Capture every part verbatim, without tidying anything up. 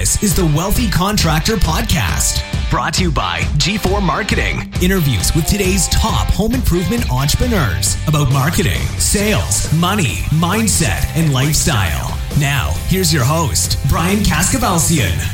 This is the Wealthy Contractor Podcast, brought to you by G four Marketing. Interviews with today's top home improvement entrepreneurs about marketing, sales, money, mindset, and lifestyle. Now, here's your host, Brian Kaskavalciyan.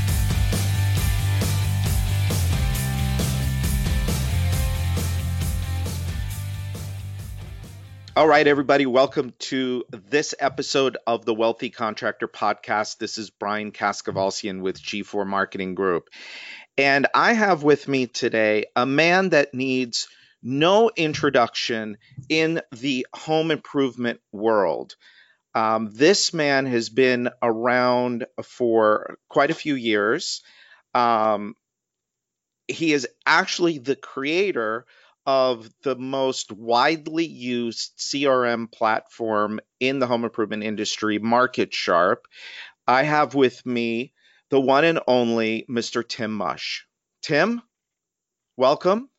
All right, everybody, welcome to this episode of the Wealthy Contractor Podcast. This is Brian Kaskavalciyan with G four Marketing Group. And I have with me today a man that needs no introduction in the home improvement world. Um, this man has been around for quite a few years. Um, he is actually the creator of the most widely used C R M platform in the home improvement industry, MarketSharp. I have with me the one and only Mister Tim Musch. Tim, welcome.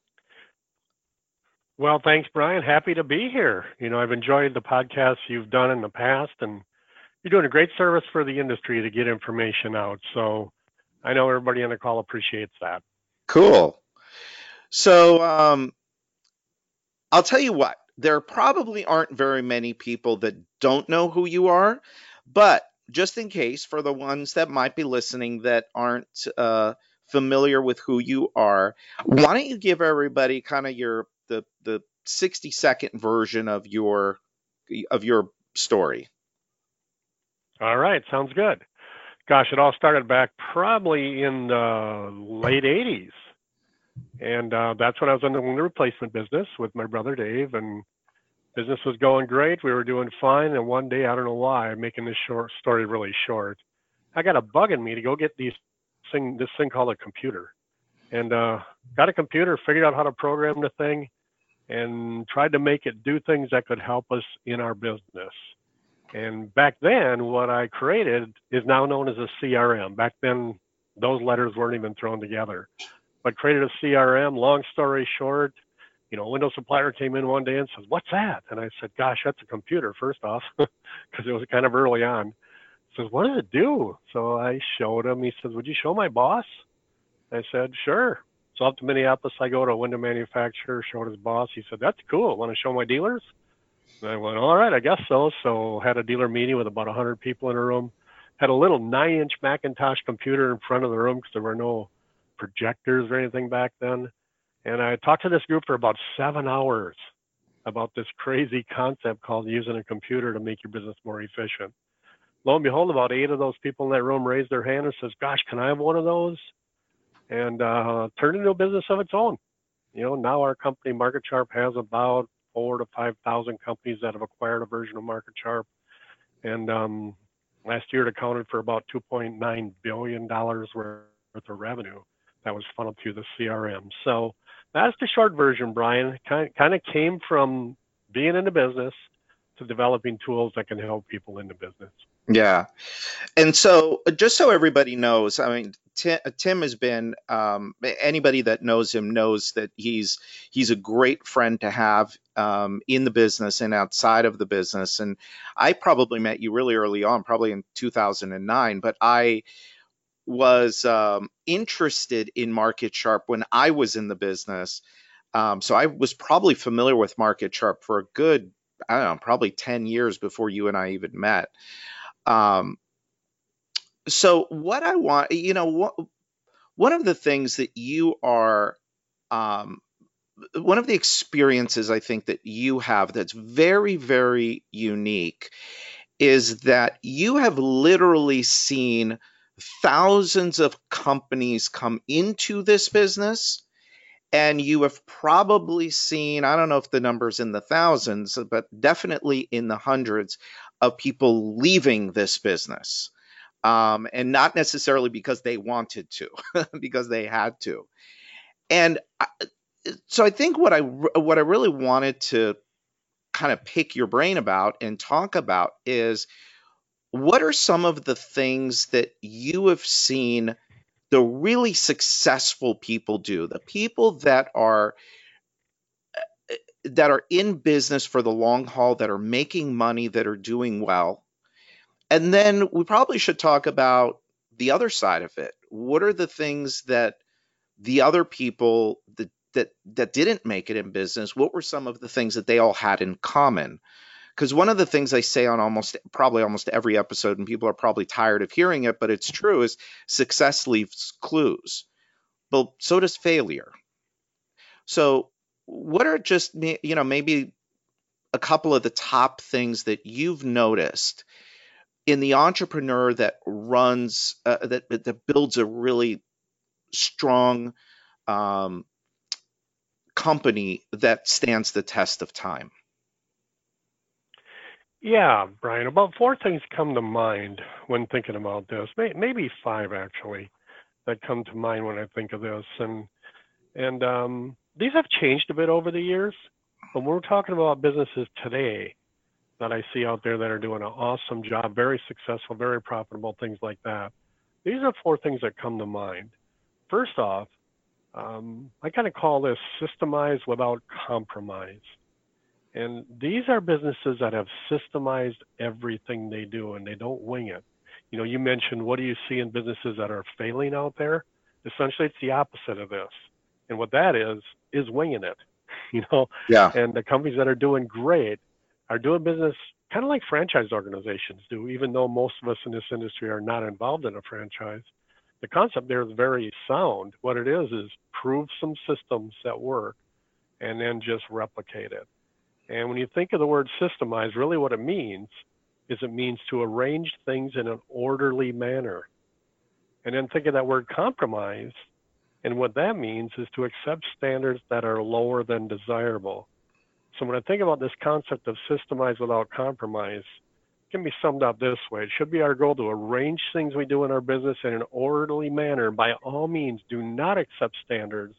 Well, thanks, Brian. Happy to be here. You know, I've enjoyed the podcasts you've done in the past, and you're doing a great service for the industry to get information out. So I know everybody on the call appreciates that. Cool. So, um, I'll tell you what, there probably aren't very many people that don't know who you are, but just in case, for the ones that might be listening that aren't uh, familiar with who you are, why don't you give everybody kind of your the the sixty second version of your of your story? All right, sounds good. Gosh, it all started back probably in the late eighties. And uh, that's when I was in the replacement business with my brother Dave, and business was going great. We were doing fine. And one day, I don't know why, I'm making this short story really short, I got a bug in me to go get these thing, this thing called a computer. And uh, got a computer, figured out how to program the thing, and tried to make it do things that could help us in our business. And back then, what I created is now known as a C R M. Back then, those letters weren't even thrown together. But created a C R M, long story short, you know, a window supplier came in one day and says, "What's that?" And I said, "Gosh, that's a computer, first off," because it was kind of early on. He says, "What does it do?" So I showed him. He says, "Would you show my boss?" I said, "Sure." So up to Minneapolis, I go to a window manufacturer, showed his boss. He said, "That's cool. Want to show my dealers?" And I went, "All right, I guess so." So had a dealer meeting with about one hundred people in a room. Had a little nine inch Macintosh computer in front of the room because there were no projectors or anything back then. And I talked to this group for about seven hours about this crazy concept called using a computer to make your business more efficient. Lo and behold, about eight of those people in that room raised their hand and says, "Gosh, can I have one of those?" And uh, turned into a business of its own. You know, now our company, MarketSharp, has about four to five thousand companies that have acquired a version of MarketSharp. And um, last year, it accounted for about two point nine billion dollars worth of revenue that was funneled through the C R M. So that's the short version, Brian. Kind kind of came from being in the business to developing tools that can help people in the business. Yeah. And so just so everybody knows, I mean, Tim, Tim has been, um, anybody that knows him knows that he's he's a great friend to have um, in the business and outside of the business. And I probably met you really early on, probably in two thousand nine, but I was um, interested in MarketSharp when I was in the business. Um, so I was probably familiar with MarketSharp for a good, I don't know, probably ten years before you and I even met. Um, so what I want, you know, what, one of the things that you are, um, one of the experiences I think that you have that's very, very unique is that you have literally seen thousands of companies come into this business, and you have probably seen, I don't know if the number's in the thousands, but definitely in the hundreds of people leaving this business, um, and not necessarily because they wanted to, because they had to. And I, so I think what I what I really wanted to kind of pick your brain about and talk about is, what are some of the things that you have seen the really successful people do, the people that are that are in business for the long haul, that are making money, that are doing well? And then we probably should talk about the other side of it? What are the things that the other people that that that didn't make it in business, what were some of the things that they all had in common? Because one of the things I say on almost probably almost every episode, and people are probably tired of hearing it, but it's true, is success leaves clues. Well, so does failure. So what are just, you know, maybe a couple of the top things that you've noticed in the entrepreneur that runs, uh, that, that builds a really strong um, company that stands the test of time? Yeah, Brian, about four things come to mind when thinking about this, maybe five actually that come to mind when I think of this. And and um, these have changed a bit over the years, but we're talking about businesses today that I see out there that are doing an awesome job, very successful, very profitable, things like that. These are four things that come to mind. First off, um, I kind of call this systemize without compromise. And these are businesses that have systemized everything they do, and they don't wing it. You know, you mentioned, what do you see in businesses that are failing out there? Essentially, it's the opposite of this. And what that is, is winging it, you know? Yeah. And the companies that are doing great are doing business kind of like franchise organizations do, even though most of us in this industry are not involved in a franchise. The concept there is very sound. What it is, is prove some systems that work and then just replicate it. And when you think of the word systemize, really what it means is it means to arrange things in an orderly manner. And then think of that word compromise, and what that means is to accept standards that are lower than desirable. So when I think about this concept of systemize without compromise, it can be summed up this way. It should be our goal to arrange things we do in our business in an orderly manner. By all means, do not accept standards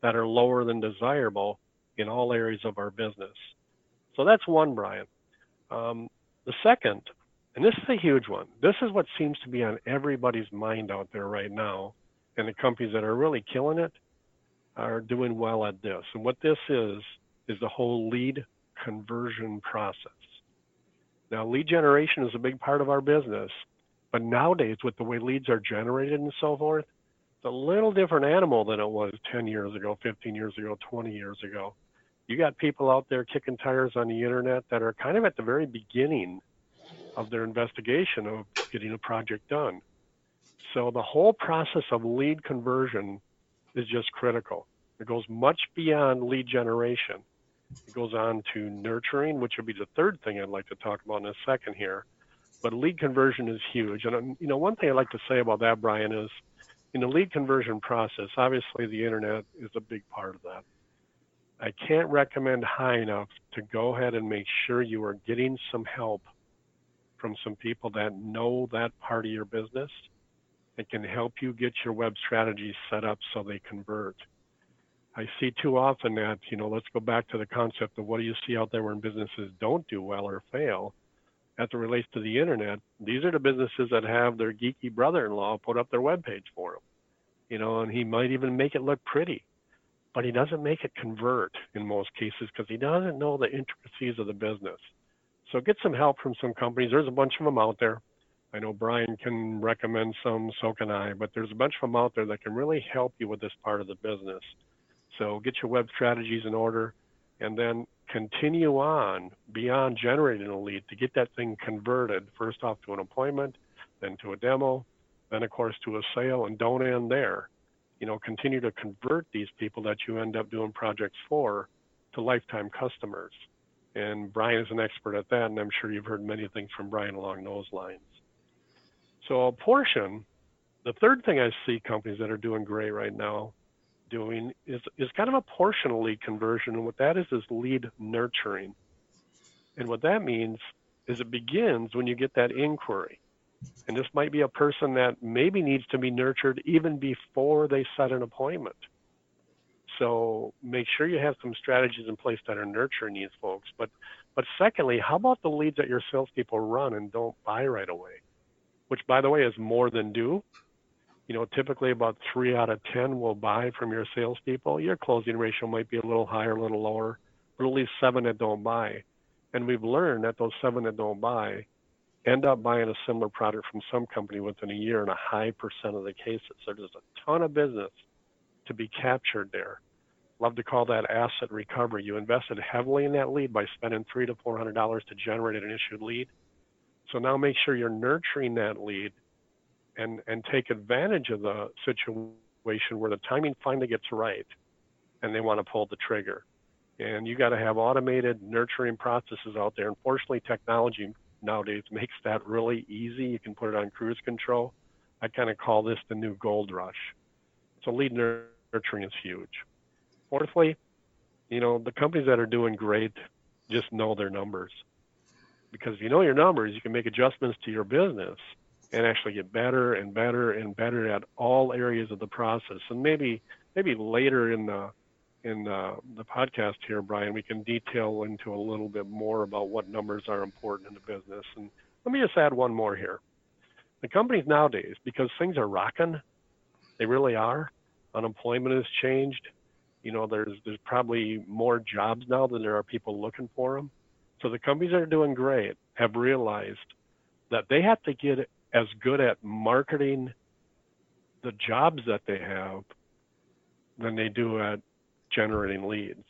that are lower than desirable in all areas of our business. So that's one, Brian. Um, the second, and this is a huge one, this is what seems to be on everybody's mind out there right now, and the companies that are really killing it are doing well at this. And what this is, is the whole lead conversion process. Now, lead generation is a big part of our business, but nowadays with the way leads are generated and so forth, it's a little different animal than it was ten years ago, fifteen years ago, twenty years ago. You got people out there kicking tires on the internet that are kind of at the very beginning of their investigation of getting a project done. So the whole process of lead conversion is just critical. It goes much beyond lead generation. It goes on to nurturing, which would be the third thing I'd like to talk about in a second here. But lead conversion is huge. And, you know, one thing I'd like to say about that, Brian, is in the lead conversion process, obviously the internet is a big part of that. I can't recommend high enough to go ahead and make sure you are getting some help from some people that know that part of your business that can help you get your web strategies set up so they convert. I see too often that, you know, let's go back to the concept of what do you see out there when businesses don't do well or fail. As it relates to the internet, these are the businesses that have their geeky brother-in-law put up their webpage for them, you know, and he might even make it look pretty, but he doesn't make it convert in most cases because he doesn't know the intricacies of the business. So get some help from some companies. There's a bunch of them out there. I know Brian can recommend some, so can I, but there's a bunch of them out there that can really help you with this part of the business. So get your web strategies in order and then continue on beyond generating a lead to get that thing converted, first off to an appointment, then to a demo, then of course to a sale, and don't end there. You know, continue to convert these people that you end up doing projects for to lifetime customers. And Brian is an expert at that, and I'm sure you've heard many things from Brian along those lines. So a portion, the third thing I see companies that are doing great right now doing is, is kind of a portion of lead conversion. And what that is, is lead nurturing. And what that means is it begins when you get that inquiry. And this might be a person that maybe needs to be nurtured even before they set an appointment. So make sure you have some strategies in place that are nurturing these folks. But, but secondly, how about the leads that your salespeople run and don't buy right away, which by the way is more than due. You know, typically about three out of ten will buy from your salespeople. Your closing ratio might be a little higher, a little lower, but at least seven that don't buy. And we've learned that those seven that don't buy end up buying a similar product from some company within a year in a high percent of the cases. So there's a ton of business to be captured there. Love to call that asset recovery. You invested heavily in that lead by spending three to four hundred dollars to generate an issued lead. So now make sure you're nurturing that lead and and take advantage of the situation where the timing finally gets right and they want to pull the trigger. And you got to have automated nurturing processes out there. Unfortunately, technology nowadays makes that really easy. You can put it on cruise control. I kind of call this the new gold rush. So lead nurturing is huge. Fourthly, you know, the companies that are doing great just know their numbers. Because if you know your numbers, you can make adjustments to your business and actually get better and better and better at all areas of the process. And maybe maybe later in the in the, the podcast here, Brian, we can detail into a little bit more about what numbers are important in the business. And let me just add one more here. The companies nowadays, because things are rocking, they really are. Unemployment has changed. You know, there's there's probably more jobs now than there are people looking for them. So the companies that are doing great have realized that they have to get as good at marketing the jobs that they have than they do at generating leads.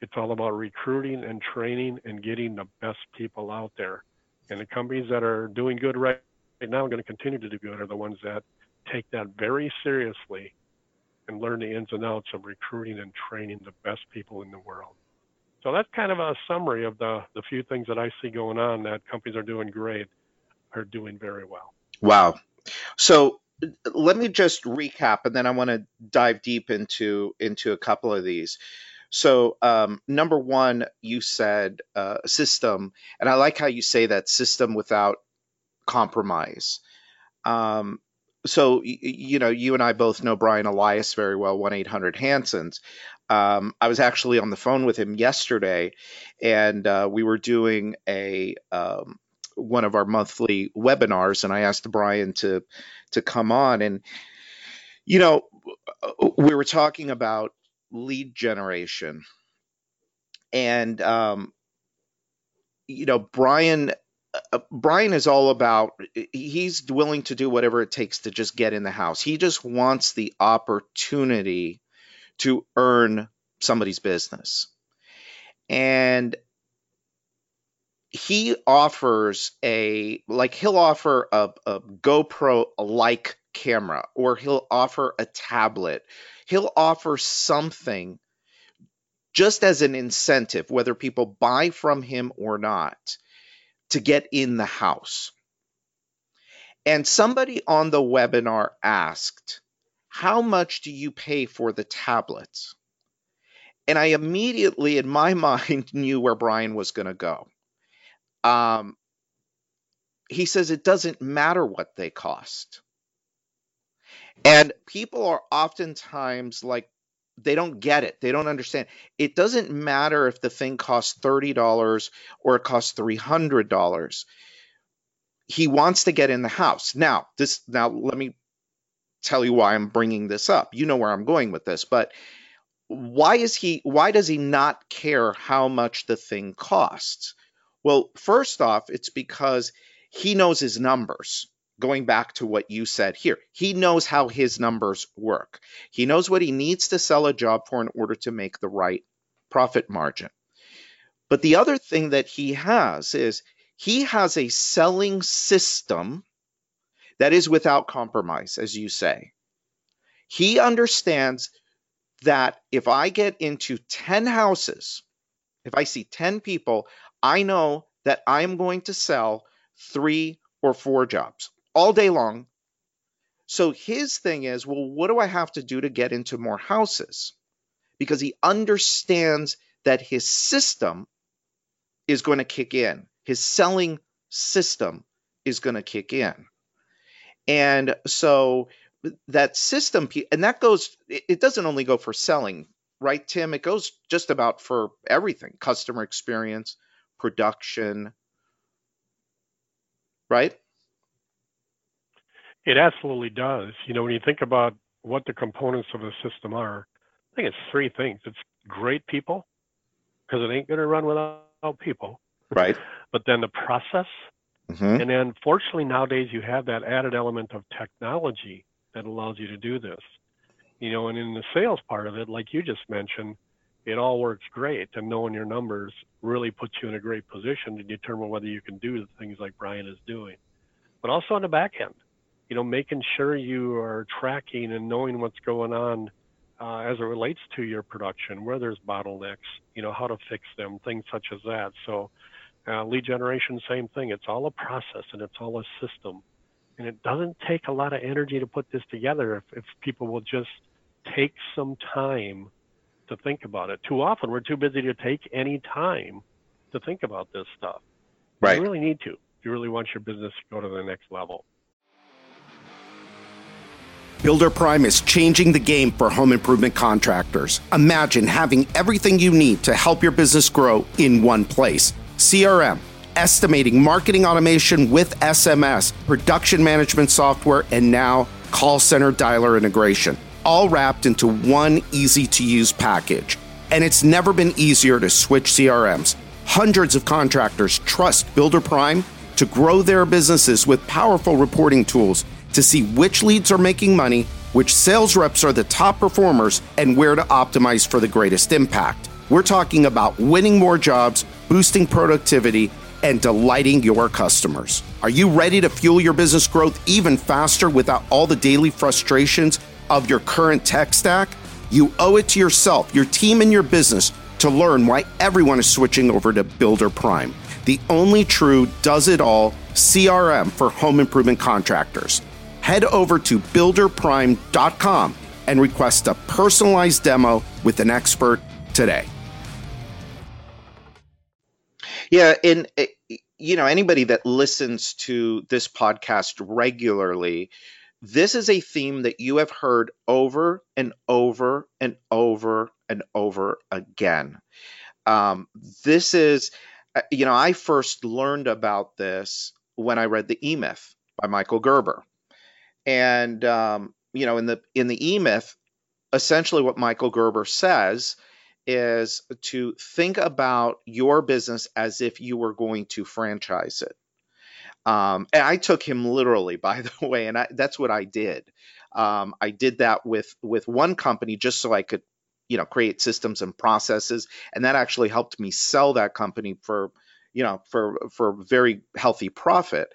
It's all about recruiting and training and getting the best people out there. And the companies that are doing good right now and going to continue to do good are the ones that take that very seriously and learn the ins and outs of recruiting and training the best people in the world. So that's kind of a summary of the, the few things that I see going on that companies are doing great, are doing very well. Wow. So let me just recap, and then I want to dive deep into, into a couple of these. So um, number one, you said uh, system, and I like how you say that, system without compromise. Um, So, you know, you and I both know Brian Elias very well, one eight hundred Hanson's. Um, I was actually on the phone with him yesterday, and uh, we were doing a um, one of our monthly webinars, and I asked Brian to to come on. And, you know, we were talking about lead generation. And, um, you know, Brian... Brian is all about, he's willing to do whatever it takes to just get in the house. He just wants the opportunity to earn somebody's business. And he offers a, like he'll offer a, a GoPro-like camera, or he'll offer a tablet. He'll offer something just as an incentive, whether people buy from him or not, to get in the house. And somebody on the webinar asked, how much do you pay for the tablets? And I immediately, in my mind, knew where Brian was going to go. Um, he says it doesn't matter what they cost. And people are oftentimes like, they don't get it. They don't understand. It doesn't matter if the thing costs thirty dollars or it costs three hundred dollars. He wants to get in the house. Now, this, now let me tell you why I'm bringing this up. You know where I'm going with this, but why is he, why does he not care how much the thing costs? Well, first off, it's because he knows his numbers. Going back to what you said here, he knows how his numbers work. He knows what he needs to sell a job for in order to make the right profit margin. But the other thing that he has is he has a selling system that is without compromise, as you say. He understands that if I get into ten houses, if I see ten people, I know that I'm going to sell three or four jobs all day long. So his thing is, well, what do I have to do to get into more houses? Because he understands that his system is going to kick in. His selling system is going to kick in. And so that system, and that goes, it doesn't only go for selling, right, Tim? It goes just about for everything, customer experience, production, right? It absolutely does. You know, when you think about what the components of a system are, I think it's three things. It's great people, because it ain't going to run without people. Right. But then the process, Mm-hmm. And unfortunately, nowadays, you have that added element of technology that allows you to do this. You know, and in the sales part of it, like you just mentioned, it all works great. And knowing your numbers really puts you in a great position to determine whether you can do the things like Brian is doing. But also on the back end, you know, making sure you are tracking and knowing what's going on uh, as it relates to your production, where there's bottlenecks, you know, how to fix them, things such as that. So uh, lead generation, same thing. It's all a process and it's all a system. And it doesn't take a lot of energy to put this together if, if people will just take some time to think about it. Too often, we're too busy to take any time to think about this stuff. Right. You really need to, if you really want your business to go to the next level. Builder Prime is changing the game for home improvement contractors. Imagine having everything you need to help your business grow in one place. C R M, estimating, marketing automation with S M S, production management software, and now call center dialer integration, all wrapped into one easy-to-use package. And it's never been easier to switch C R Ms. Hundreds of contractors trust Builder Prime to grow their businesses with powerful reporting tools to see which leads are making money, which sales reps are the top performers, and where to optimize for the greatest impact. We're talking about winning more jobs, boosting productivity, and delighting your customers. Are you ready to fuel your business growth even faster without all the daily frustrations of your current tech stack? You owe it to yourself, your team, and your business to learn why everyone is switching over to Builder Prime, the only true does-it-all C R M for home improvement contractors. Head over to builder prime dot com and request a personalized demo with an expert today. Yeah, and you know, anybody that listens to this podcast regularly, this is a theme that you have heard over and over and over and over again. Um, this is, you know, I first learned about this when I read the E-Myth by Michael Gerber. And, um, you know, in the in the E-Myth, essentially what Michael Gerber says is to think about your business as if you were going to franchise it. Um, and I took him literally, by the way, and I, that's what I did. Um, I did that with, with one company just so I could, you know, create systems and processes, and that actually helped me sell that company for, you know, for for very healthy profit.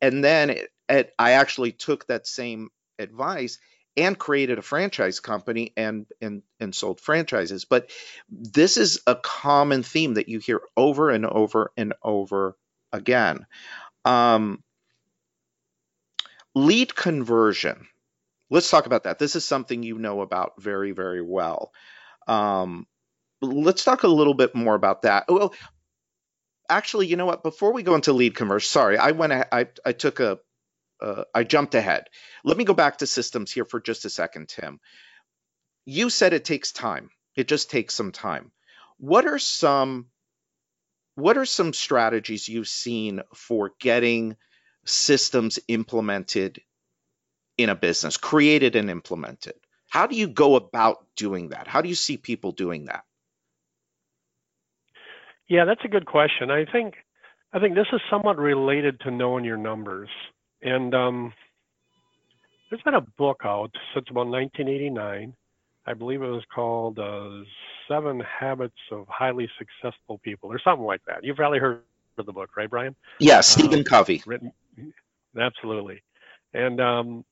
And then it, it, I actually took that same advice and created a franchise company and and and sold franchises. But this is a common theme that you hear over and over and over again. Um, lead conversion. Let's talk about that. This is something you know about very, very well. Um, let's talk a little bit more about that. Well, actually, you know what? Before we go into lead conversion, sorry, I went. I I took a. Uh, I jumped ahead. Let me go back to systems here for just a second, Tim. You said it takes time. It just takes some time. What are some What are some strategies you've seen for getting systems implemented in a business, created and implemented? How do you go about doing that? How do you see people doing that? Yeah, that's a good question. I think I think this is somewhat related to knowing your numbers. And um, there's been a book out since about nineteen eighty-nine. I believe it was called uh, Seven Habits of Highly Successful People or something like that. You've probably heard of the book, right, Brian? Yeah, Stephen um, Covey. Written, absolutely. And um,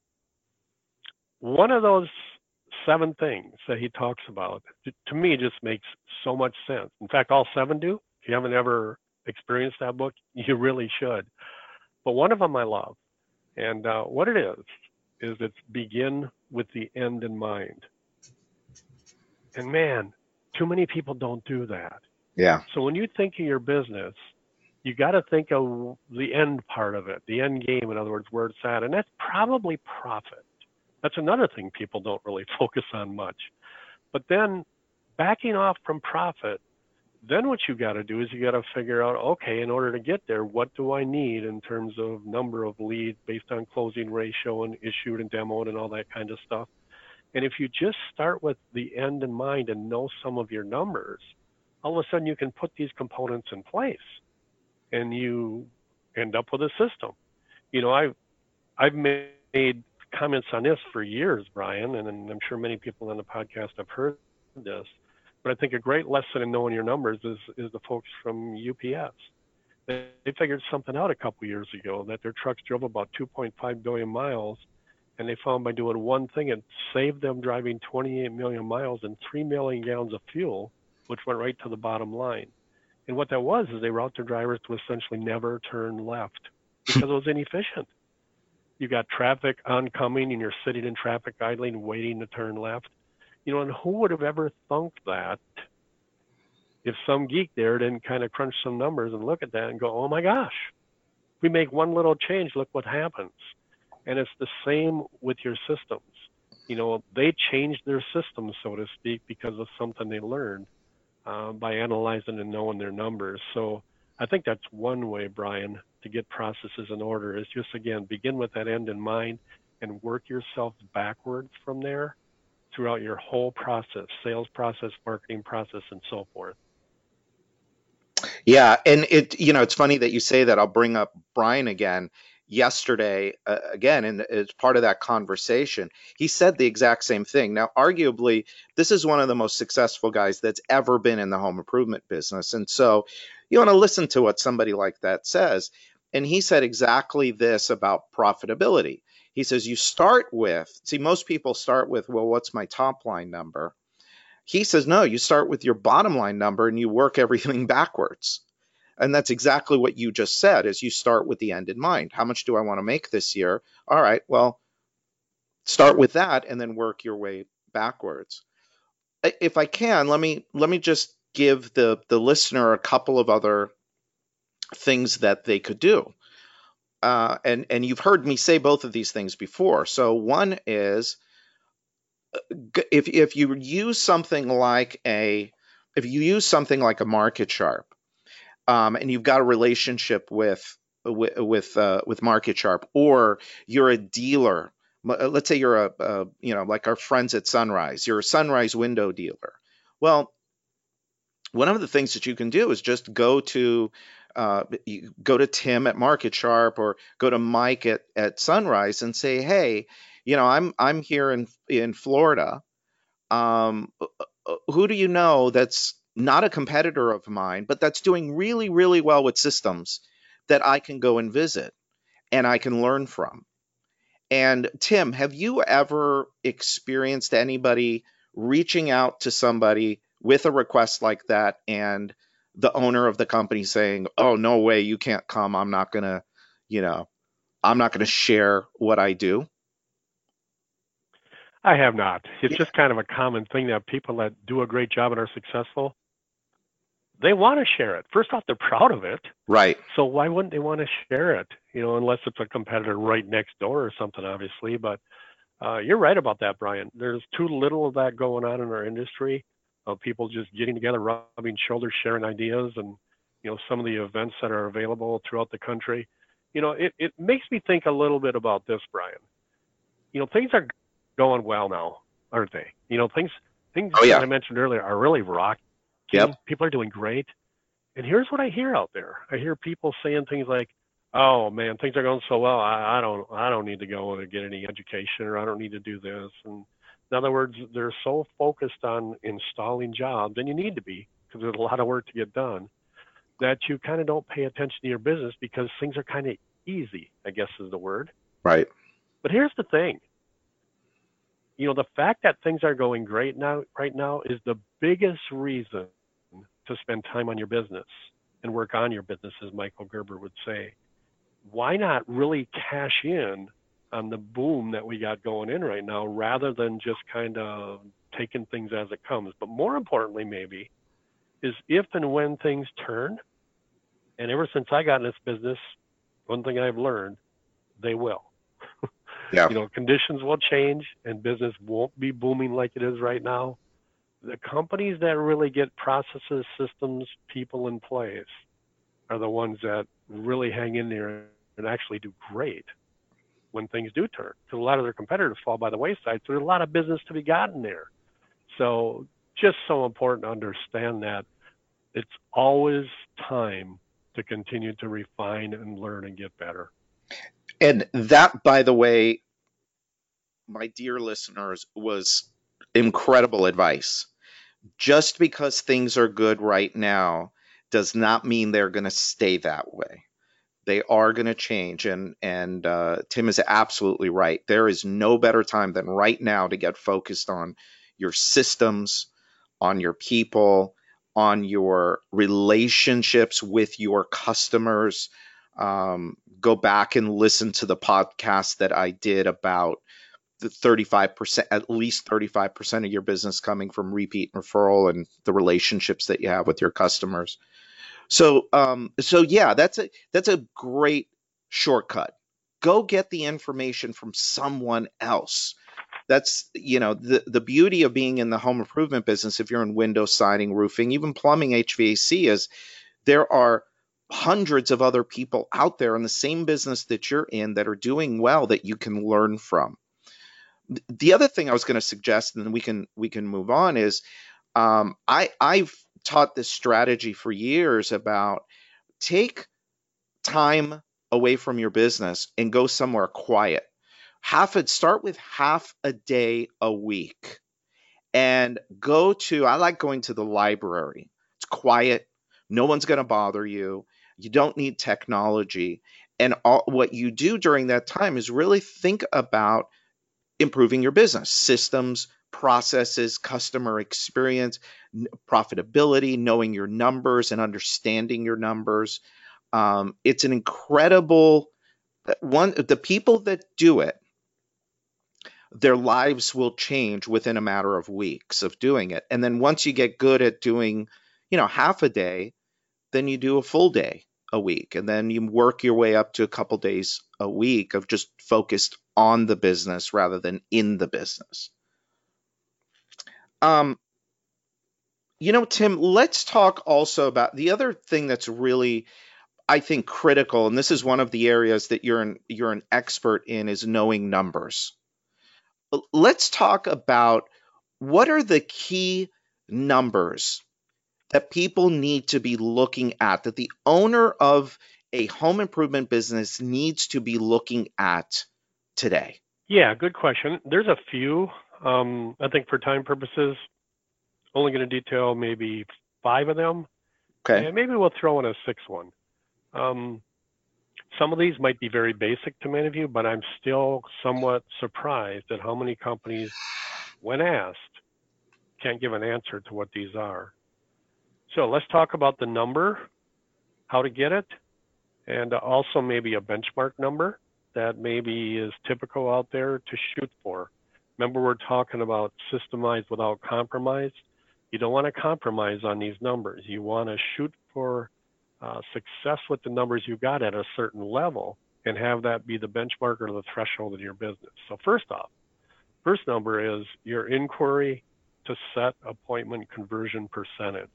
one of those seven things that he talks about, to me, just makes so much sense. In fact, all seven do. If you haven't ever experienced that book, you really should. But one of them I love. And uh, what it is, is it's begin with the end in mind. And man, too many people don't do that. Yeah. So when you think of your business, you got to think of the end part of it, the end game, in other words, where it's at. And that's probably profit. That's another thing people don't really focus on much. But then backing off from profit, then what you got to do is you got to figure out, okay, in order to get there, what do I need in terms of number of leads based on closing ratio and issued and demoed and all that kind of stuff? And if you just start with the end in mind and know some of your numbers, all of a sudden you can put these components in place and you end up with a system. You know, I've, I've made comments on this for years, Brian, and I'm sure many people on the podcast have heard this, but I think a great lesson in knowing your numbers is, is the folks from U P S. They, they figured something out a couple of years ago that their trucks drove about two point five billion miles, and they found by doing one thing, it saved them driving twenty-eight million miles and three million gallons of fuel, which went right to the bottom line. And what that was is they route their drivers to essentially never turn left because it was inefficient. You got traffic oncoming and you're sitting in traffic idling, waiting to turn left. You know, and who would have ever thunk that if some geek there didn't kind of crunch some numbers and look at that and go, oh my gosh, we make one little change, look what happens. And it's the same with your systems. You know, they changed their systems, so to speak, because of something they learned uh, by analyzing and knowing their numbers. So I think that's one way, Brian, to get processes in order is just, again, begin with that end in mind and work yourself backwards from there throughout your whole process, sales process, marketing process, and so forth. Yeah. And it, you know, it's funny that you say that. I'll bring up Brian again. Yesterday, uh, again, and as part of that conversation, he said the exact same thing. Now, arguably, this is one of the most successful guys that's ever been in the home improvement business. And so you want to listen to what somebody like that says. And he said exactly this about profitability. He says, you start with, see, most people start with, well, what's my top line number? He says, no, you start with your bottom line number and you work everything backwards. And that's exactly what you just said, is you start with the end in mind. How much do I want to make this year? All right, well, start with that and then work your way backwards. If I can, let me let me just give the, the listener a couple of other things that they could do. Uh, and, and you've heard me say both of these things before. So one is if, if you use something like a if you use something like a MarketSharp, Um, and you've got a relationship with with with, uh, with MarketSharp, or you're a dealer. Let's say you're a, a you know like our friends at Sunrise. You're a Sunrise window dealer. Well, one of the things that you can do is just go to uh, go to Tim at MarketSharp or go to Mike at, at Sunrise and say, hey, you know, I'm I'm here in in Florida. Um, who do you know that's not a competitor of mine, but that's doing really, really well with systems that I can go and visit and I can learn from? And Tim, have you ever experienced anybody reaching out to somebody with a request like that and the owner of the company saying, oh, no way, you can't come. I'm not going to, you know, I'm not going to share what I do? I have not. It's yeah. just kind of a common thing that people that do a great job and are successful, they want to share it. First off, they're proud of it. Right. So why wouldn't they want to share it? You know, unless it's a competitor right next door or something, obviously. But uh, you're right about that, Brian. There's too little of that going on in our industry of people just getting together, rubbing shoulders, sharing ideas, and, you know, some of the events that are available throughout the country. You know, it, it makes me think a little bit about this, Brian. You know, things are going well now, aren't they? You know, things things oh, yeah. that I mentioned earlier are really rocky. Yep. People are doing great. And here's what I hear out there. I hear people saying things like, oh man, things are going so well, I, I don't I don't need to go and get any education, or I don't need to do this. And in other words, they're so focused on installing jobs, and you need to be, because there's a lot of work to get done, that you kind of don't pay attention to your business because things are kind of easy, I guess is the word. Right. But here's the thing. You know, the fact that things are going great now, right now, is the biggest reason to spend time on your business and work on your business, as Michael Gerber would say. Why not really cash in on the boom that we got going in right now, rather than just kind of taking things as it comes? But more importantly, maybe, is if and when things turn, and ever since I got in this business, one thing I've learned, they will. Yeah. You know, conditions will change and business won't be booming like it is right now. The companies that really get processes, systems, people in place are the ones that really hang in there and actually do great when things do turn. Because a lot of their competitors fall by the wayside, so there's a lot of business to be gotten there. So just so important to understand that it's always time to continue to refine and learn and get better. And that, by the way, my dear listeners, was incredible advice. Just because things are good right now does not mean they're going to stay that way. They are going to change. And, and uh, Tim is absolutely right. There is no better time than right now to get focused on your systems, on your people, on your relationships with your customers. Um, go back and listen to the podcast that I did about the thirty-five percent, at least thirty-five percent of your business coming from repeat and referral and the relationships that you have with your customers. So, um, so yeah, that's a, that's a great shortcut. Go get the information from someone else. That's, you know, the, the beauty of being in the home improvement business. If you're in window siding, roofing, even plumbing, H V A C, is there are hundreds of other people out there in the same business that you're in that are doing well that you can learn from. The other thing I was going to suggest, and then we can we can move on, is um, I I've taught this strategy for years about take time away from your business and go somewhere quiet. Half a start with half a day a week, and go to. I like going to the library. It's quiet. No one's going to bother you. You don't need technology, and all, what you do during that time is really think about improving your business, systems, processes, customer experience, profitability, knowing your numbers and understanding your numbers. Um, it's an incredible one. The people that do it, their lives will change within a matter of weeks of doing it. And then once you get good at doing, you know, half a day, then you do a full day a week. And then you work your way up to a couple days a week of just focused on the business rather than in the business. Um, you know, Tim, let's talk also about the other thing that's really, I think, critical. And this is one of the areas that you're an, you're an expert in, is knowing numbers. Let's talk about what are the key numbers that people need to be looking at, that the owner of a home improvement business needs to be looking at today? Yeah, good question. There's a few. Um, I think for time purposes, only going to detail maybe five of them. Okay. And maybe we'll throw in a sixth one. Um, some of these might be very basic to many of you, but I'm still somewhat surprised at how many companies, when asked, can't give an answer to what these are. So let's talk about the number, how to get it, and also maybe a benchmark number that maybe is typical out there to shoot for. Remember, we're talking about systemized without compromise. You don't want to compromise on these numbers. You want to shoot for uh, success with the numbers you got at a certain level and have that be the benchmark or the threshold in your business. So first off, first number is your inquiry to set appointment conversion percentage.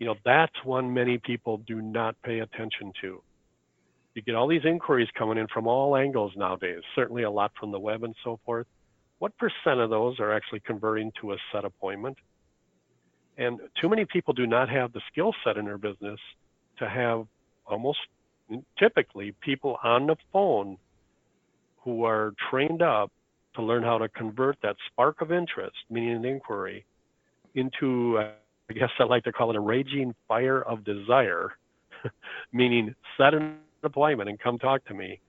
You know, that's one many people do not pay attention to. You get all these inquiries coming in from all angles nowadays, certainly a lot from the web and so forth. What percent of those are actually converting to a set appointment? And too many people do not have the skill set in their business to have almost typically people on the phone who are trained up to learn how to convert that spark of interest, meaning an inquiry, into, uh, I guess I like to call it a raging fire of desire, meaning set an appointment and come talk to me.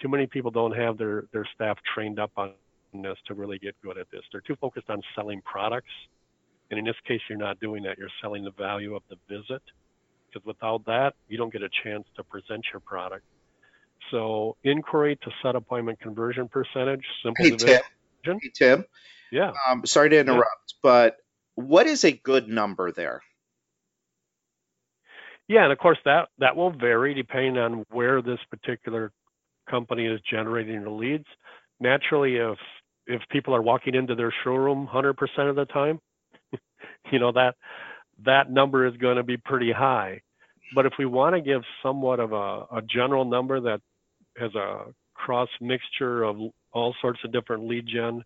Too many people don't have their, their staff trained up on this to really get good at this. They're too focused on selling products. And in this case, you're not doing that. You're selling the value of the visit, because without that, you don't get a chance to present your product. So inquiry to set appointment conversion percentage, simple hey, division. Tim. Hey, Tim. Yeah. Um, sorry to interrupt, yeah. but what is a good number there? Yeah, and of course, that, that will vary depending on where this particular company is generating the leads. Naturally, if if people are walking into their showroom one hundred percent of the time, you know, that that number is going to be pretty high. But if we want to give somewhat of a, a general number that has a cross mixture of all sorts of different lead gen,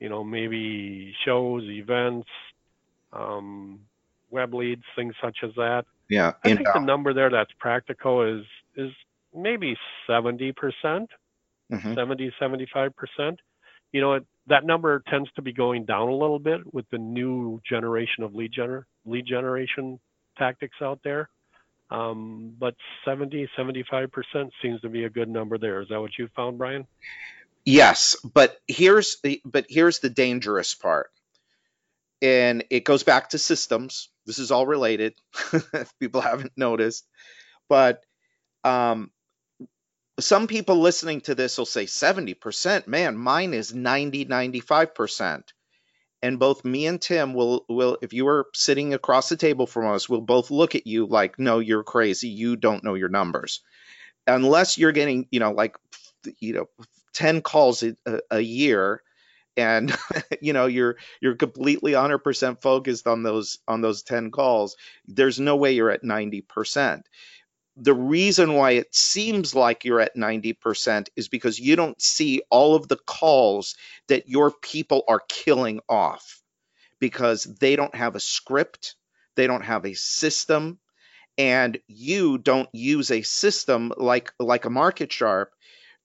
you know, maybe shows, events, um, web leads, things such as that, Yeah. I think the number there that's practical is is maybe seventy percent, mm-hmm. seventy, seventy-five percent. You know, it, that number tends to be going down a little bit with the new generation of lead, gener- lead generation tactics out there. Um, but seventy, seventy-five percent seems to be a good number there. Is that what you found, Brian? Yes, but here's the, but here's the dangerous part. And it goes back to systems. This is all related, if people haven't noticed. But um, some people listening to this will say seventy percent, man, mine is ninety, ninety-five percent. And both me and Tim will, will, if you were sitting across the table from us, we'll both look at you like, no, you're crazy. You don't know your numbers. Unless you're getting, you know, like, you know, ten calls a, a year, and you know, you're, you're completely one hundred percent focused on those, on those ten calls. There's no way you're at ninety percent. The reason why it seems like you're at ninety percent is because you don't see all of the calls that your people are killing off because they don't have a script, they don't have a system, and you don't use a system like, like a MarketSharp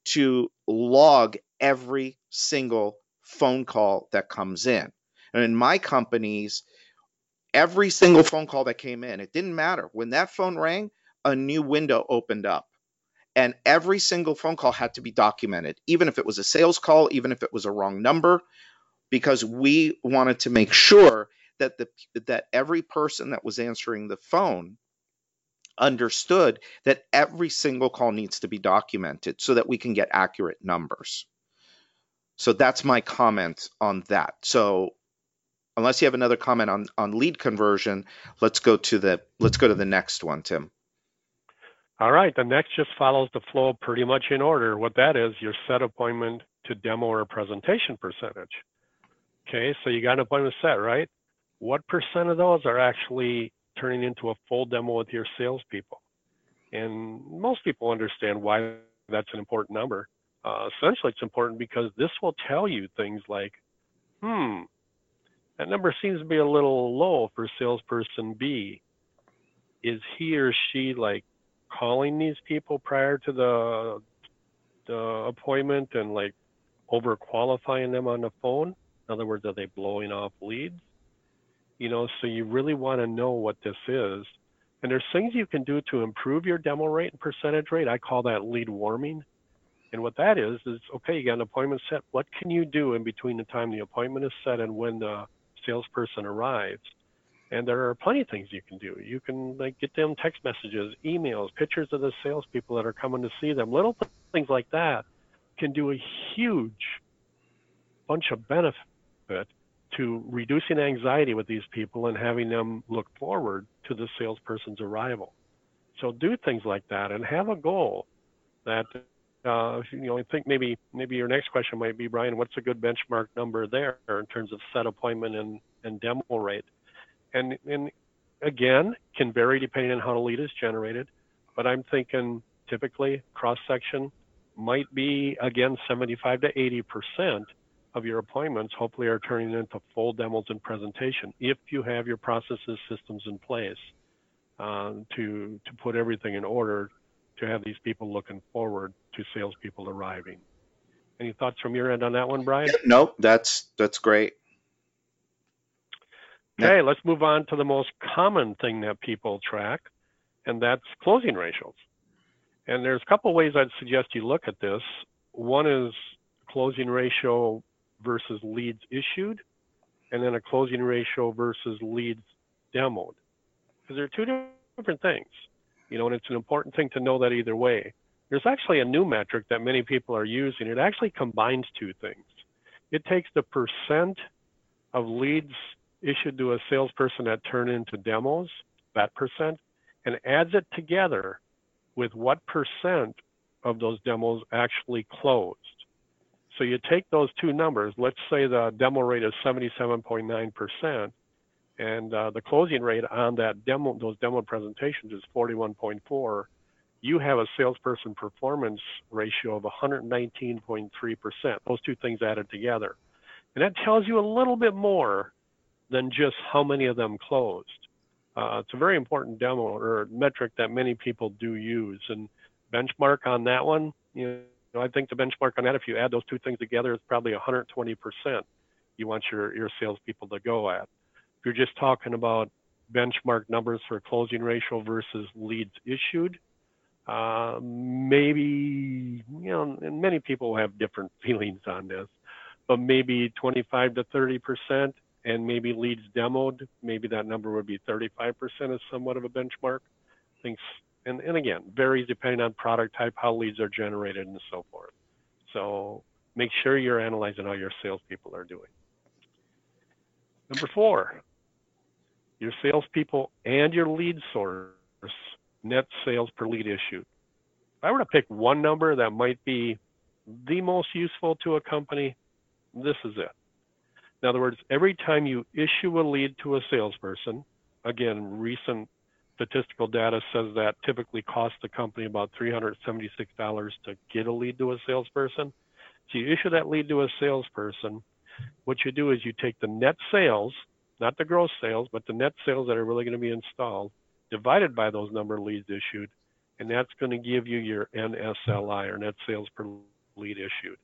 to log every single phone call that comes in. And in my companies, every single phone call that came in, it didn't matter. When that phone rang, a new window opened up, and every single phone call had to be documented, even if it was a sales call, even if it was a wrong number, because we wanted to make sure that the that every person that was answering the phone understood that every single call needs to be documented so that we can get accurate numbers. So that's my comment on that. So unless you have another comment on on lead conversion, let's go to the let's go to the next one, Tim. All right, the next just follows the flow pretty much in order. What that is, your set appointment to demo or presentation percentage. Okay, so you got an appointment set, right? What percent of those are actually turning into a full demo with your salespeople? And most people understand why that's an important number. Uh, essentially, it's important because this will tell you things like, hmm, that number seems to be a little low for salesperson B. Is he or she like calling these people prior to the the appointment and like over qualifying them on the phone? In other words, are they blowing off leads? You know, so you really want to know what this is. And there's things you can do to improve your demo rate and percentage rate. I call that lead warming. And what that is, is okay, you got an appointment set. What can you do in between the time the appointment is set and when the salesperson arrives? And there are plenty of things you can do. You can like get them text messages, emails, pictures of the salespeople that are coming to see them. Little things like that can do a huge bunch of benefit to reducing anxiety with these people and having them look forward to the salesperson's arrival. So do things like that and have a goal that, uh, you know, I think maybe maybe your next question might be, Brian, what's a good benchmark number there in terms of set appointment and, and demo rate? And, and again, can vary depending on how the lead is generated, but I'm thinking typically cross-section might be, again, seventy-five to eighty percent of your appointments hopefully are turning into full demos and presentation if you have your processes, systems in place um, to, to put everything in order to have these people looking forward to salespeople arriving. Any thoughts from your end on that one, Brian? Nope, that's that's great. Okay, let's move on to the most common thing that people track, and that's closing ratios. And there's a couple ways I'd suggest you look at this. One is closing ratio versus leads issued, and then a closing ratio versus leads demoed. Because they're two different things, you know, and it's an important thing to know that either way. There's actually a new metric that many people are using. It actually combines two things. It takes the percent of leads issued to a salesperson that turn into demos, that percent, and adds it together with what percent of those demos actually closed. So you take those two numbers, let's say the demo rate is seventy-seven point nine percent, and uh, the closing rate on that demo, those demo presentations is forty-one point four. You have a salesperson performance ratio of one hundred nineteen point three percent, those two things added together. And that tells you a little bit more than just how many of them closed. Uh, it's a very important demo or metric that many people do use, and benchmark on that one, you know, I think the benchmark on that, if you add those two things together, it's probably one hundred twenty percent you want your, your salespeople to go at. If you're just talking about benchmark numbers for closing ratio versus leads issued, uh, maybe, you know, and many people have different feelings on this, but maybe twenty-five to thirty percent, and maybe leads demoed, maybe that number would be thirty-five percent is somewhat of a benchmark. Things, and, and again, varies depending on product type, how leads are generated, and so forth. So make sure you're analyzing how your salespeople are doing. Number four, your salespeople and your lead source, net sales per lead issued. If I were to pick one number that might be the most useful to a company, this is it. In other words, every time you issue a lead to a salesperson, again, recent statistical data says that typically costs the company about three hundred seventy-six dollars to get a lead to a salesperson. So you issue that lead to a salesperson. What you do is you take the net sales, not the gross sales, but the net sales that are really going to be installed, divided by those number of leads issued, and that's going to give you your N S L I, or net sales per lead issued.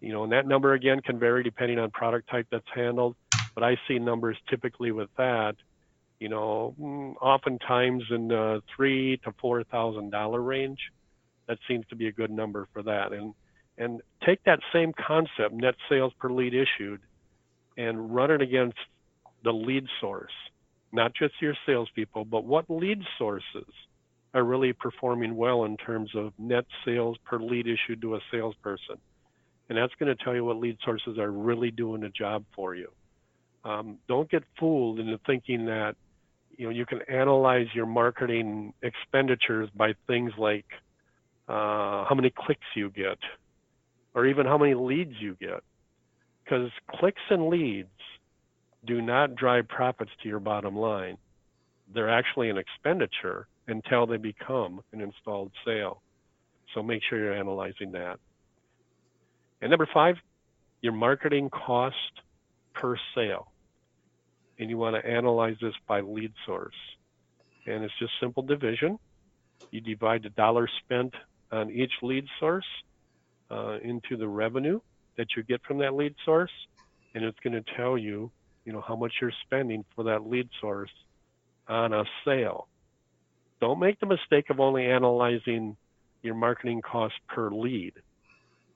You know, and that number, again, can vary depending on product type that's handled. But I see numbers typically with that, you know, oftentimes in the three thousand to four thousand dollars range. That seems to be a good number for that. And and take that same concept, net sales per lead issued, and run it against the lead source, not just your salespeople, but what lead sources are really performing well in terms of net sales per lead issued to a salesperson. And that's going to tell you what lead sources are really doing the job for you. Um, don't get fooled into thinking that, you know, you can analyze your marketing expenditures by things like uh, how many clicks you get, or even how many leads you get, because clicks and leads do not drive profits to your bottom line. They're actually an expenditure until they become an installed sale. So make sure you're analyzing that. And number five, your marketing cost per sale. And you want to analyze this by lead source. And it's just simple division. You divide the dollar spent on each lead source uh, into the revenue that you get from that lead source. And it's going to tell you, you know, how much you're spending for that lead source on a sale. Don't make the mistake of only analyzing your marketing cost per lead,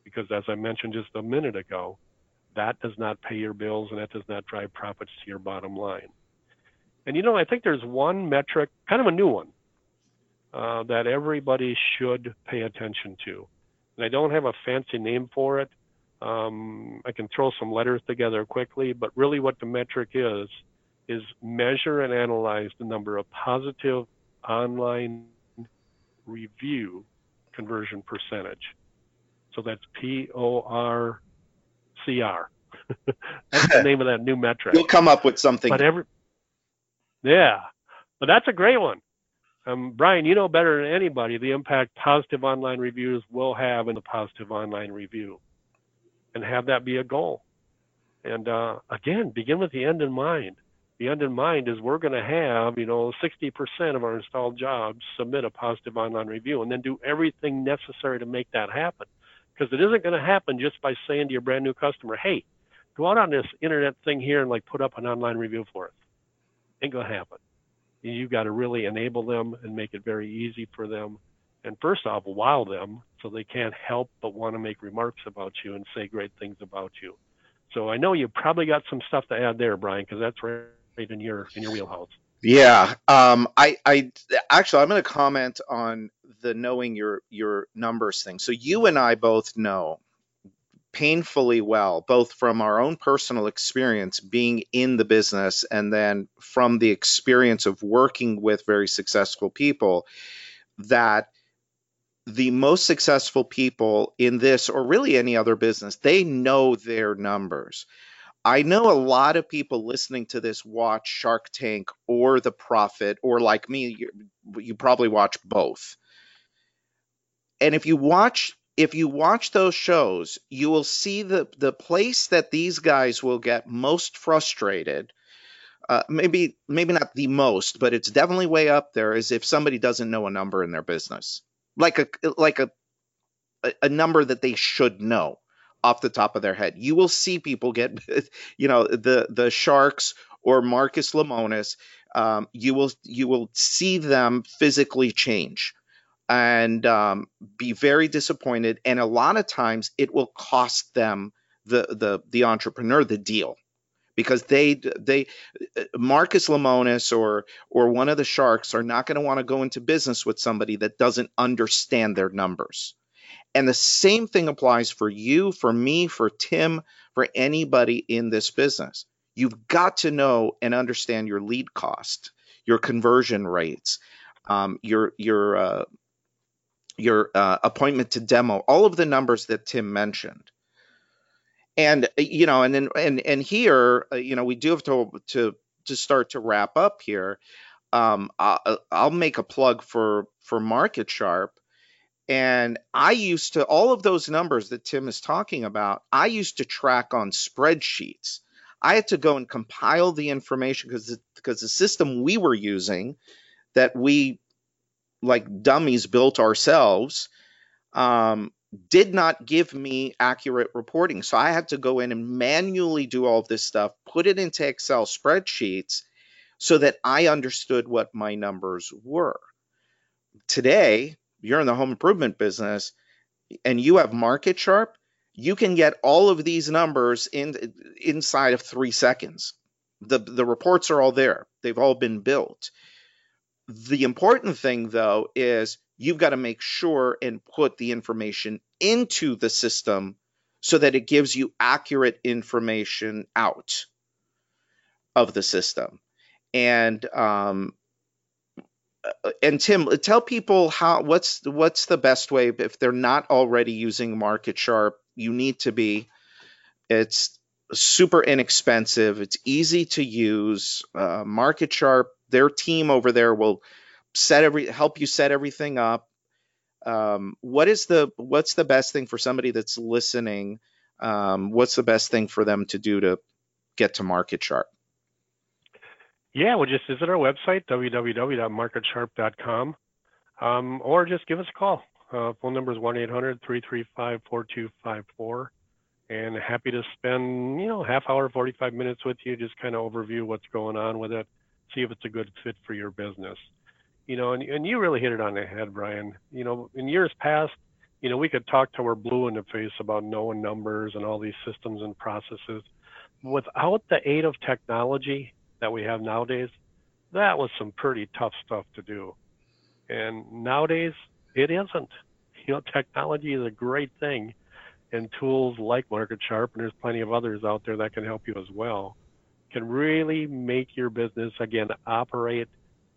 because as I mentioned just a minute ago, that does not pay your bills and that does not drive profits to your bottom line. And you know, I think there's one metric, kind of a new one, uh, that everybody should pay attention to. And I don't have a fancy name for it. Um, I can throw some letters together quickly, but really what the metric is, is measure and analyze the number of positive online review conversion percentage. So that's P O R C R. That's the name of that new metric. You'll come up with something. But every, yeah, but that's a great one. Um, Brian, you know better than anybody the impact positive online reviews will have in the positive online review, and have that be a goal. And uh, again, begin with the end in mind. The end in mind is we're going to have, you know, sixty percent of our installed jobs submit a positive online review, and then do everything necessary to make that happen. Because it isn't going to happen just by saying to your brand new customer, hey, go out on this internet thing here and like put up an online review for us. Ain't going to happen. You've got to really enable them and make it very easy for them. And first off, wow them so they can't help but want to make remarks about you and say great things about you. So I know you probably got some stuff to add there, Brian, because that's right in your in your wheelhouse. Yeah, um, I, I actually I'm going to comment on the knowing your your numbers thing. So you and I both know painfully well, both from our own personal experience being in the business, and then from the experience of working with very successful people, that the most successful people in this, or really any other business, they know their numbers. I know a lot of people listening to this watch Shark Tank or The Profit, or like me, you, you probably watch both. And if you watch if you watch those shows, you will see the the place that these guys will get most frustrated uh, maybe maybe not the most, but it's definitely way up there, is if somebody doesn't know a number in their business, like a like a a number that they should know off the top of their head. You will see people get, you know, the the Sharks or Marcus Lemonis. Um, you will you will see them physically change and um, be very disappointed. And a lot of times it will cost them the the the entrepreneur the deal. Because they they Marcus Lemonis or or one of the Sharks are not going to want to go into business with somebody that doesn't understand their numbers. And the same thing applies for you, for me, for Tim, for anybody in this business. You've got to know and understand your lead cost, your conversion rates, um, your your uh, your uh, appointment to demo, all of the numbers that Tim mentioned. And, you know, and then and and here, you know, we do have to to to start to wrap up here. Um, I'll, I'll make a plug for for MarketSharp. And I used to all of those numbers that Tim is talking about, I used to track on spreadsheets. I had to go and compile the information because because the system we were using that we like dummies built ourselves, um, did not give me accurate reporting. So I had to go in and manually do all of this stuff, put it into Excel spreadsheets so that I understood what my numbers were. Today, you're in the home improvement business and you have MarketSharp. You can get all of these numbers in inside of three seconds. The, the reports are all there. They've all been built. The important thing, though, is you've got to make sure and put the information into the system so that it gives you accurate information out of the system. And um, and Tim, tell people how what's what's the best way if they're not already using MarketSharp. You need to be. It's super inexpensive. It's easy to use. Uh, MarketSharp, their team over there will set every help you set everything up. Um, what is the what's the best thing for somebody that's listening? Um, what's the best thing for them to do to get to MarketSharp? Yeah, well, just visit our website w w w dot market sharp dot com, um, or just give us a call. Uh, phone number is one eight hundred, three three five, four two five four, and happy to spend you know half hour, forty-five minutes with you, just kind of overview what's going on with it, see if it's a good fit for your business. You know, and, and you really hit it on the head, Brian. You know, in years past, you know, we could talk till we're blue in the face about knowing numbers and all these systems and processes. Without the aid of technology that we have nowadays, that was some pretty tough stuff to do. And nowadays, it isn't. You know, technology is a great thing, and tools like MarketSharp, and there's plenty of others out there that can help you as well, can really make your business, again, operate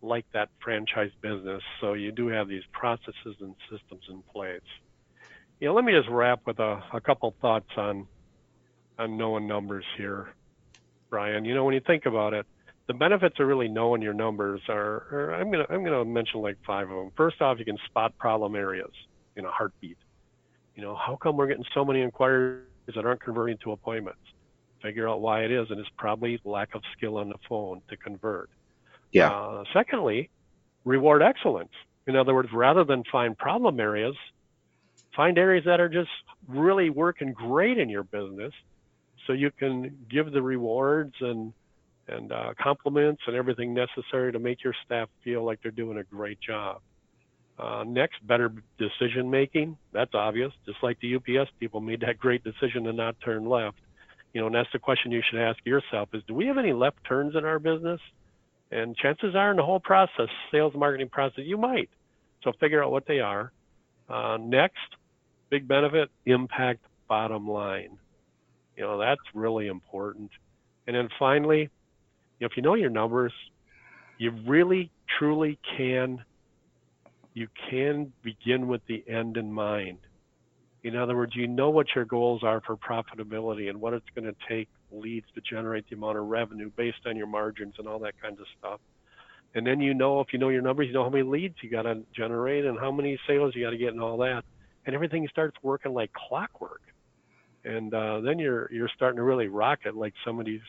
like that franchise business. So you do have these processes and systems in place. You know, let me just wrap with a, a couple thoughts on on knowing numbers here, Brian. You know, when you think about it, the benefits of really knowing your numbers are, are I'm gonna I'm gonna mention like five of them. First off, you can spot problem areas in a heartbeat. You know, how come we're getting so many inquiries that aren't converting to appointments? Figure out why it is, and it's probably lack of skill on the phone to convert. Yeah. Uh, secondly, reward excellence. In other words, rather than find problem areas, find areas that are just really working great in your business, so you can give the rewards and and uh, compliments and everything necessary to make your staff feel like they're doing a great job. Uh, next, better decision making. That's obvious. Just like the U P S people made that great decision to not turn left. You know, and that's the question you should ask yourself: is do we have any left turns in our business? And chances are in the whole process, sales marketing process, you might. So figure out what they are. Uh, next, big benefit, impact bottom line. You know, that's really important. And then finally, if you know your numbers, you really, truly can, you can begin with the end in mind. In other words, you know what your goals are for profitability and what it's going to take leads to generate the amount of revenue based on your margins and all that kind of stuff. And then you know, if you know your numbers, you know how many leads you got to generate and how many sales you got to get and all that. And everything starts working like clockwork. And uh, then you're you're starting to really rock it like some of these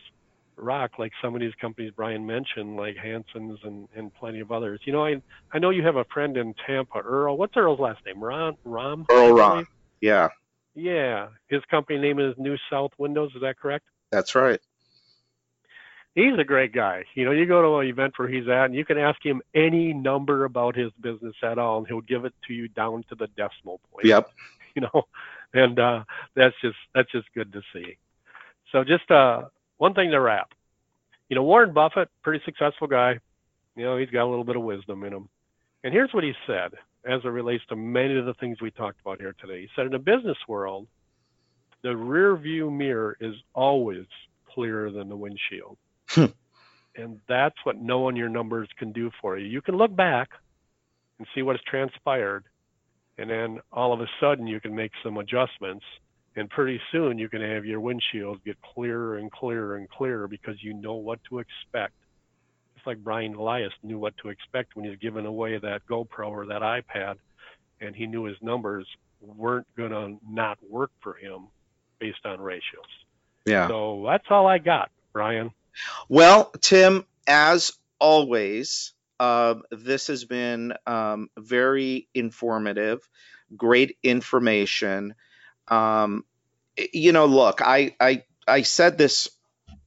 rock, like some of these companies Brian mentioned, like Hanson's and, and plenty of others. You know, I I know you have a friend in Tampa, Earl. What's Earl's last name? Ron? Rom? Earl Ron. Yeah. Yeah. His company name is New South Windows. Is that correct? That's right. He's a great guy. You know, you go to an event where he's at, and you can ask him any number about his business at all, and he'll give it to you down to the decimal point. Yep. You know, and uh, that's just that's just good to see. So just uh, one thing to wrap. You know, Warren Buffett, pretty successful guy. You know, he's got a little bit of wisdom in him. And here's what he said as it relates to many of the things we talked about here today. He said, in the business world, the rear view mirror is always clearer than the windshield. Hmm. And that's what knowing your numbers can do for you. You can look back and see what has transpired, and then all of a sudden you can make some adjustments, and pretty soon you can have your windshield get clearer and clearer and clearer because you know what to expect. It's like Brian Elias knew what to expect when he was giving away that GoPro or that iPad, and he knew his numbers weren't going to not work for him based on ratios. Yeah. So that's all I got, Brian. Well, Tim, as always, uh, this has been um, very informative, great information. Um, you know, look, I, I, I said this,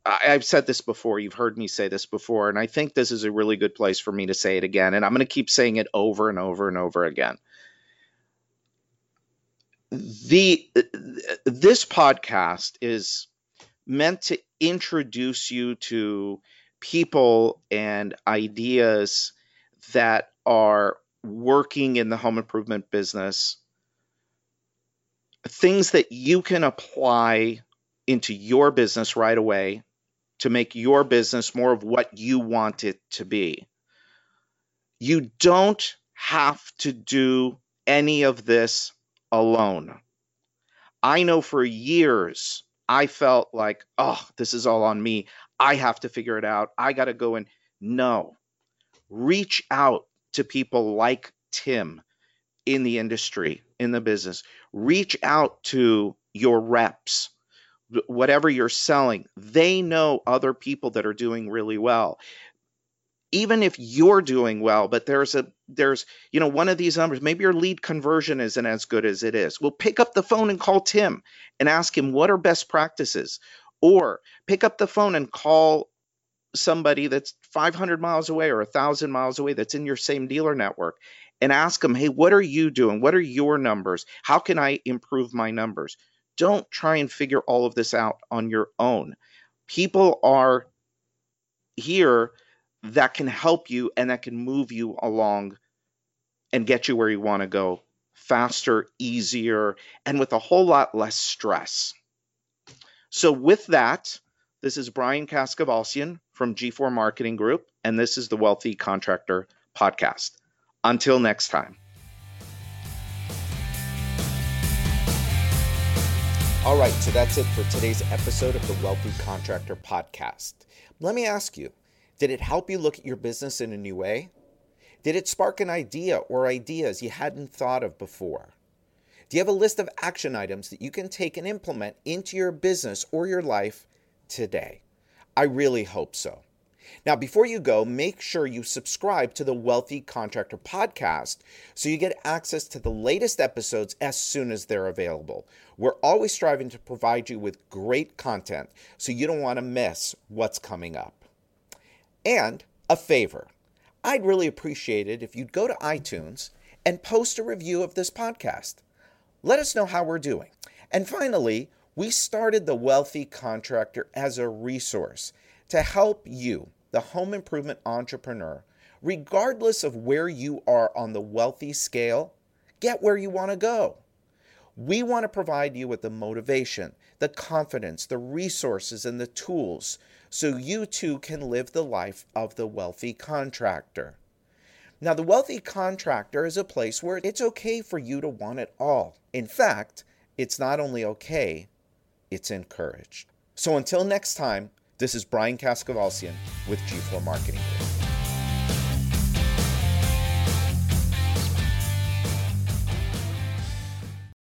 I, I've said this before. You've heard me say this before, and I think this is a really good place for me to say it again. And I'm going to keep saying it over and over and over again. The, this podcast is meant to introduce you to people and ideas that are working in the home improvement business, things that you can apply into your business right away to make your business more of what you want it to be. You don't have to do any of this alone. I know for years, I felt like, oh, this is all on me. I have to figure it out. I got to go in. No, reach out to people like Tim in the industry, in the business. Reach out to your reps, whatever you're selling. They know other people that are doing really well. Even if you're doing well, but there's a there's, you know, one of these numbers, maybe your lead conversion isn't as good as it is. Well, pick up the phone and call Tim and ask him what are best practices, or pick up the phone and call somebody that's five hundred miles away or one thousand miles away that's in your same dealer network and ask them, hey, what are you doing? What are your numbers? How can I improve my numbers? Don't try and figure all of this out on your own. People are here that can help you and that can move you along and get you where you want to go faster, easier, and with a whole lot less stress. So with that, this is Brian Kaskavalciyan from G four Marketing Group, and this is the Wealthy Contractor Podcast. Until next time. All right, so that's it for today's episode of the Wealthy Contractor Podcast. Let me ask you, did it help you look at your business in a new way? Did it spark an idea or ideas you hadn't thought of before? Do you have a list of action items that you can take and implement into your business or your life today? I really hope so. Now, before you go, make sure you subscribe to the Wealthy Contractor Podcast so you get access to the latest episodes as soon as they're available. We're always striving to provide you with great content, so you don't want to miss what's coming up. And a favor, I'd really appreciate it if you'd go to iTunes and post a review of this podcast. Let us know how we're doing. And finally, we started the Wealthy Contractor as a resource to help you, the home improvement entrepreneur, regardless of where you are on the wealthy scale, get where you want to go. We want to provide you with the motivation, the confidence, the resources, and the tools so you too can live the life of the Wealthy Contractor. Now, the Wealthy Contractor is a place where it's okay for you to want it all. In fact, it's not only okay, it's encouraged. So until next time, this is Brian Kaskavalciyan with G four Marketing.